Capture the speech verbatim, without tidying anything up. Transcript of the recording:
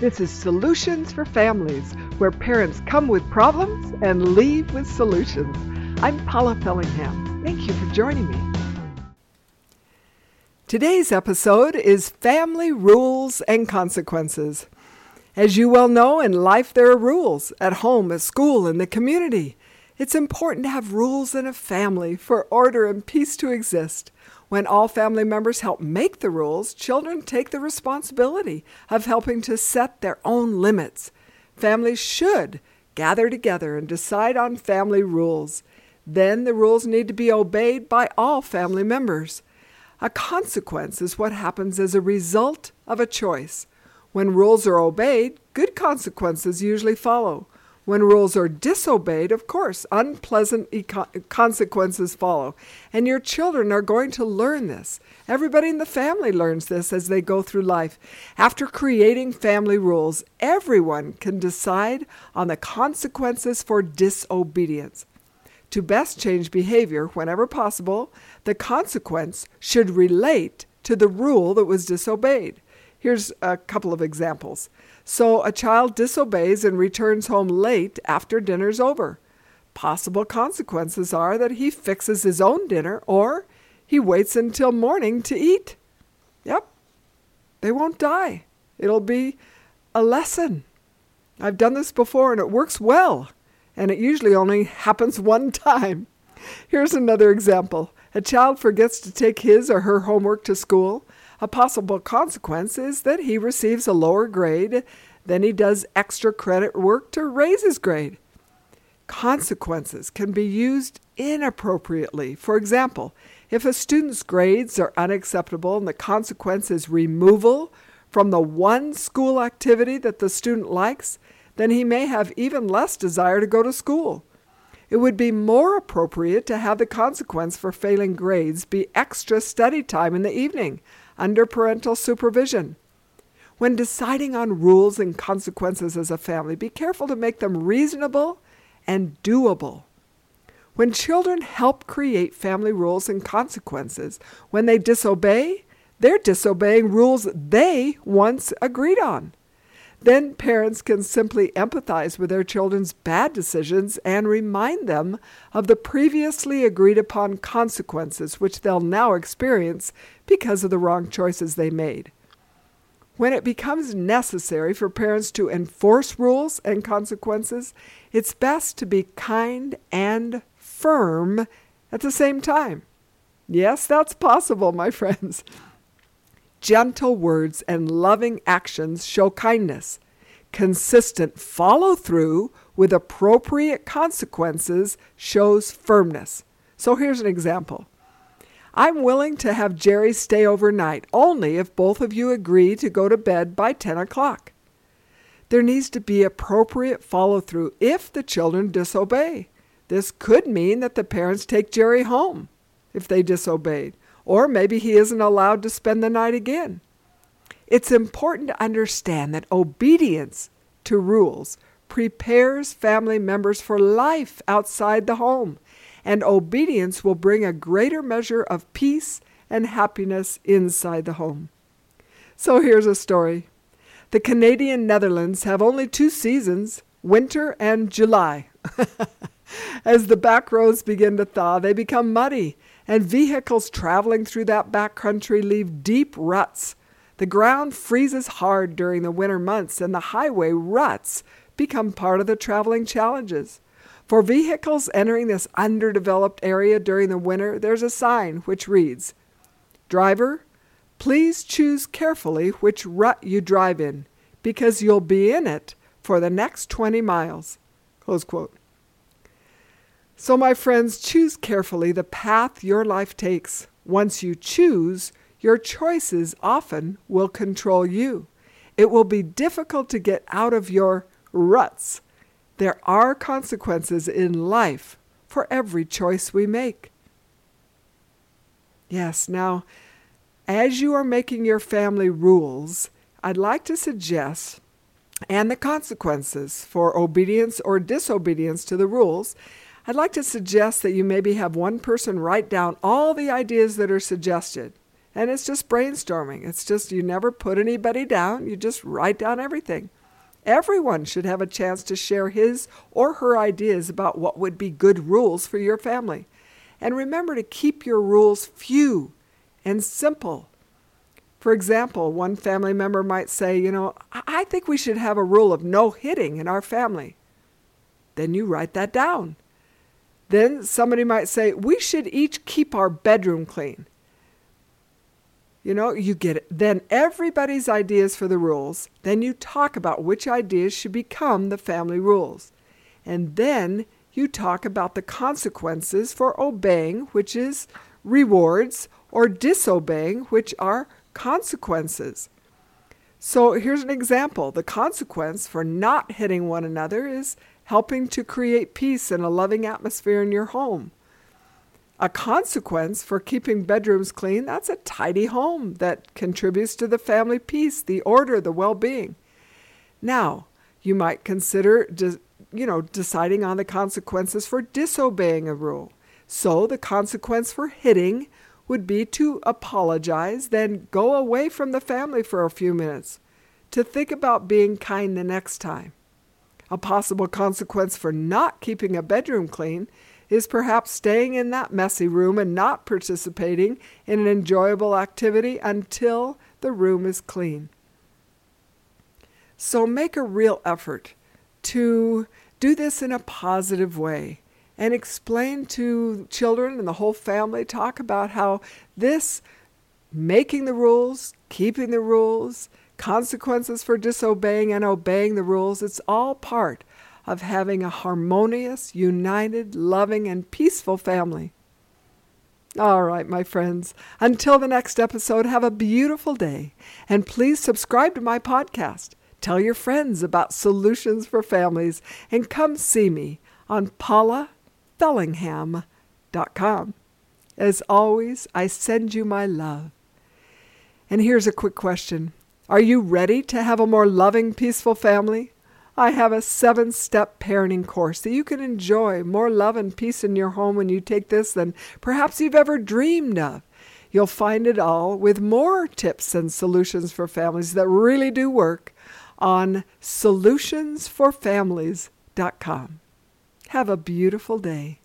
This is Solutions for Families, where parents come with problems and leave with solutions. I'm Paula Fellingham. Thank you for joining me. Today's episode is Family Rules and Consequences. As you well know, in life there are rules, at home, at school, in the community. It's important to have rules in a family for order and peace to exist. When all family members help make the rules, children take the responsibility of helping to set their own limits. Families should gather together and decide on family rules. Then the rules need to be obeyed by all family members. A consequence is what happens as a result of a choice. When rules are obeyed, good consequences usually follow. When rules are disobeyed, of course, unpleasant e- consequences follow. And your children are going to learn this. Everybody in the family learns this as they go through life. After creating family rules, everyone can decide on the consequences for disobedience. To best change behavior whenever possible, the consequence should relate to the rule that was disobeyed. Here's a couple of examples. So a child disobeys and returns home late after dinner's over. Possible consequences are that he fixes his own dinner or he waits until morning to eat. Yep, they won't die. It'll be a lesson. I've done this before and it works well. And it usually only happens one time. Here's another example. A child forgets to take his or her homework to school. A possible consequence is that he receives a lower grade, then he does extra credit work to raise his grade. Consequences can be used inappropriately. For example, if a student's grades are unacceptable and the consequence is removal from the one school activity that the student likes, then he may have even less desire to go to school. It would be more appropriate to have the consequence for failing grades be extra study time in the evening, under parental supervision. When deciding on rules and consequences as a family, be careful to make them reasonable and doable. When children help create family rules and consequences, when they disobey, they're disobeying rules they once agreed on. Then parents can simply empathize with their children's bad decisions and remind them of the previously agreed upon consequences which they'll now experience because of the wrong choices they made. When it becomes necessary for parents to enforce rules and consequences, it's best to be kind and firm at the same time. Yes, that's possible, my friends. Gentle words and loving actions show kindness. Consistent follow-through with appropriate consequences shows firmness. So here's an example. I'm willing to have Jerry stay overnight only if both of you agree to go to bed by ten o'clock. There needs to be appropriate follow-through if the children disobey. This could mean that the parents take Jerry home if they disobeyed. Or maybe he isn't allowed to spend the night again. It's important to understand that obedience to rules prepares family members for life outside the home, and obedience will bring a greater measure of peace and happiness inside the home. So here's a story. The Canadian Netherlands have only two seasons, winter and July. As the back roads begin to thaw, they become muddy, and vehicles traveling through that back country leave deep ruts. The ground freezes hard during the winter months, and the highway ruts become part of the traveling challenges. For vehicles entering this underdeveloped area during the winter, there's a sign which reads, "Driver, please choose carefully which rut you drive in, because you'll be in it for the next twenty miles." Close quote. So my friends, choose carefully the path your life takes. Once you choose, your choices often will control you. It will be difficult to get out of your ruts. There are consequences in life for every choice we make. Yes, now, as you are making your family rules, I'd like to suggest, and the consequences for obedience or disobedience to the rules, I'd like to suggest that you maybe have one person write down all the ideas that are suggested And it's just brainstorming. It's just you never put anybody down. You just write down everything. Everyone should have a chance to share his or her ideas about what would be good rules for your family. And remember to keep your rules few and simple. For example, one family member might say, you know, I think we should have a rule of no hitting in our family. Then you write that down. Then somebody might say, we should each keep our bedroom clean. You know, you get it. Then everybody's ideas for the rules. Then you talk about which ideas should become the family rules. And then you talk about the consequences for obeying, which is rewards, or disobeying, which are consequences. So here's an example. The consequence for not hitting one another is helping to create peace and a loving atmosphere in your home. A consequence for keeping bedrooms clean, that's a tidy home that contributes to the family peace, the order, the well-being. Now, you might consider, you know, deciding on the consequences for disobeying a rule. So the consequence for hitting would be to apologize, then go away from the family for a few minutes to think about being kind the next time. A possible consequence for not keeping a bedroom clean is perhaps staying in that messy room and not participating in an enjoyable activity until the room is clean. So make a real effort to do this in a positive way and explain to children and the whole family, talk about how this making the rules, keeping the rules, consequences for disobeying and obeying the rules, it's all part of having a harmonious, united, loving, and peaceful family. All right, my friends, until the next episode, have a beautiful day, and please subscribe to my podcast. Tell your friends about Solutions for Families, and come see me on Paula Fellingham dot com. As always, I send you my love. And here's a quick question. Are you ready to have a more loving, peaceful family? I have a seven-step parenting course that you can enjoy more love and peace in your home when you take this than perhaps you've ever dreamed of. You'll find it all with more tips and solutions for families that really do work on solutions for families dot com. Have a beautiful day.